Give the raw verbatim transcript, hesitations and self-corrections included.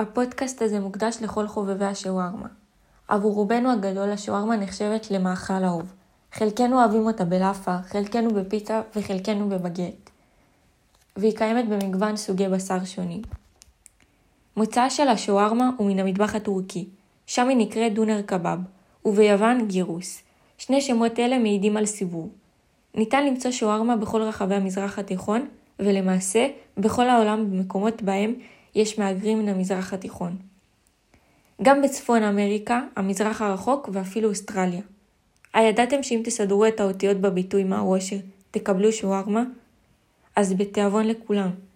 הפודקאסט הזה מוקדש לכל חובבי השווארמה. עבור רובנו הגדול השווארמה נחשבת למאכל אהוב. חלקנו אוהבים אותה בלאפה, חלקנו בפיצה וחלקנו בבגט. והיא קיימת במגוון סוגי בשר שונים. מוצאה של השווארמה הוא מן המטבח הטורקי, שם היא נקראת דונר קבאב, וביוון גירוס. שני שמות אלה מעידים על סיבוב. ניתן למצוא שווארמה בכל רחבי המזרח התיכון, ולמעשה בכל העולם במקומות בהם יש מהגרים למזרח התיכון. גם בצפון אמריקה, המזרח הרחוק ואפילו אוסטרליה. הידעתם שאם תסדרו את האותיות בביטוי מהראש תקבלו שווארמה? אז בתיאבון לכולם.